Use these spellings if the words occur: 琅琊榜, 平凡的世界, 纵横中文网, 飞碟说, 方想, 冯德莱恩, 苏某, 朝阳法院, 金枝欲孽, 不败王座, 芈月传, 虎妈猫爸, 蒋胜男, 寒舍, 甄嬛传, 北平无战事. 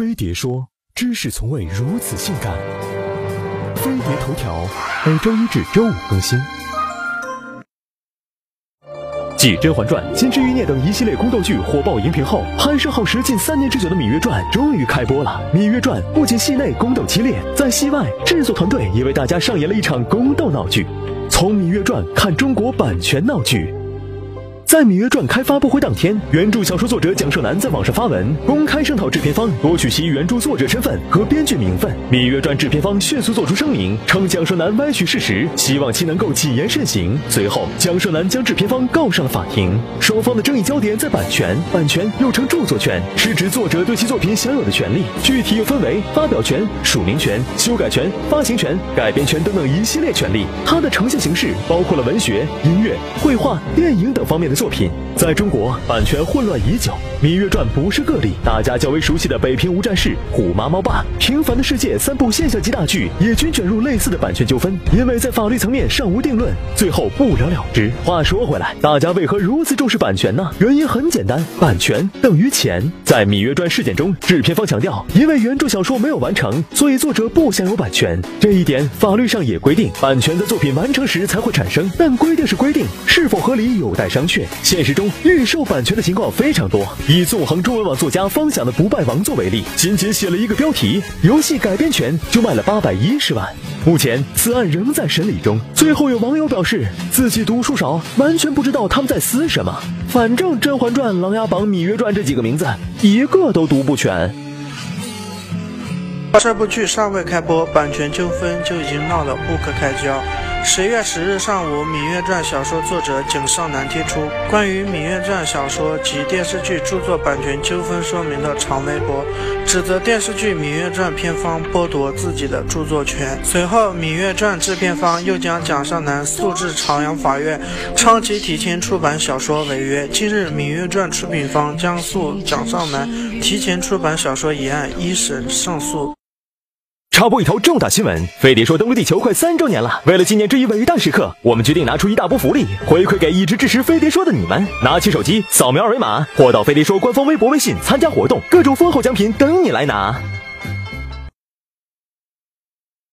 飞碟说：知识从未如此性感。飞碟头条每周一至周五更新。继《甄嬛传》《金枝欲孽》等一系列宫斗剧火爆荧屏后，寒舍耗时近3年之久的《芈月传》终于开播了。《芈月传》不仅戏内宫斗激烈，在戏外，制作团队也为大家上演了一场宫斗闹剧。从《芈月传》看中国版权闹剧。在《芈月传》开发布会当天，原著小说作者蒋胜男在网上发文，公开声讨制片方夺取其原著作者身份和编剧名分。《芈月传》制片方迅速做出声明，称蒋胜男歪曲事实，希望其能够谨言慎行。随后，蒋胜男将制片方告上了法庭。双方的争议焦点在版权，版权又称著作权，是指作者对其作品享有的权利，具体又分为发表权、署名权、修改权、发行权、改编权等等一系列权利。它的呈现形式包括了文学、音乐、绘画、电影等方面的作品。在中国版权混乱已久，《芈月传》不是个例。大家较为熟悉的《北平无战事》《虎妈猫爸》《平凡的世界》三部现象级大剧也均卷入类似的版权纠纷，因为在法律层面尚无定论，最后不了了之。话说回来，大家为何如此重视版权呢？原因很简单，版权等于钱。在《芈月传》事件中，制片方强调，因为原著小说没有完成，所以作者不享有版权。这一点法律上也规定，版权在作品完成时才会产生，但规定是规定，是否合理有待商榷。现实中，预售版权的情况非常多。以纵横中文网作家方想的《不败王座》为例，仅写了一个标题“游戏改编权”就卖了810万。目前此案仍在审理中。最后有网友表示，自己读书少，完全不知道他们在撕什么。反正《甄嬛传》《琅琊榜》《芈月传》这几个名字，一个都读不全。这部剧尚未开播，版权纠纷就已经闹得不可开交。10月10日上午，《芈月传》小说作者蒋胜男贴出关于《芈月传》小说及电视剧著作版权纠纷说明的长微博，指责电视剧《芈月传》片方剥夺自己的著作权。随后，《芈月传》制片方又将蒋胜男诉至朝阳法院，称其提前出版小说违约。近日，《芈月传》出品方将诉蒋胜男提前出版小说一案一审胜诉。插播一条重大新闻，飞碟说登陆地球快3周年了。为了纪念这一伟大时刻，我们决定拿出一大波福利回馈给一直支持飞碟说的你们。拿起手机扫描2维码，或到飞碟说官方微博微信参加活动，各种丰厚奖品等你来拿。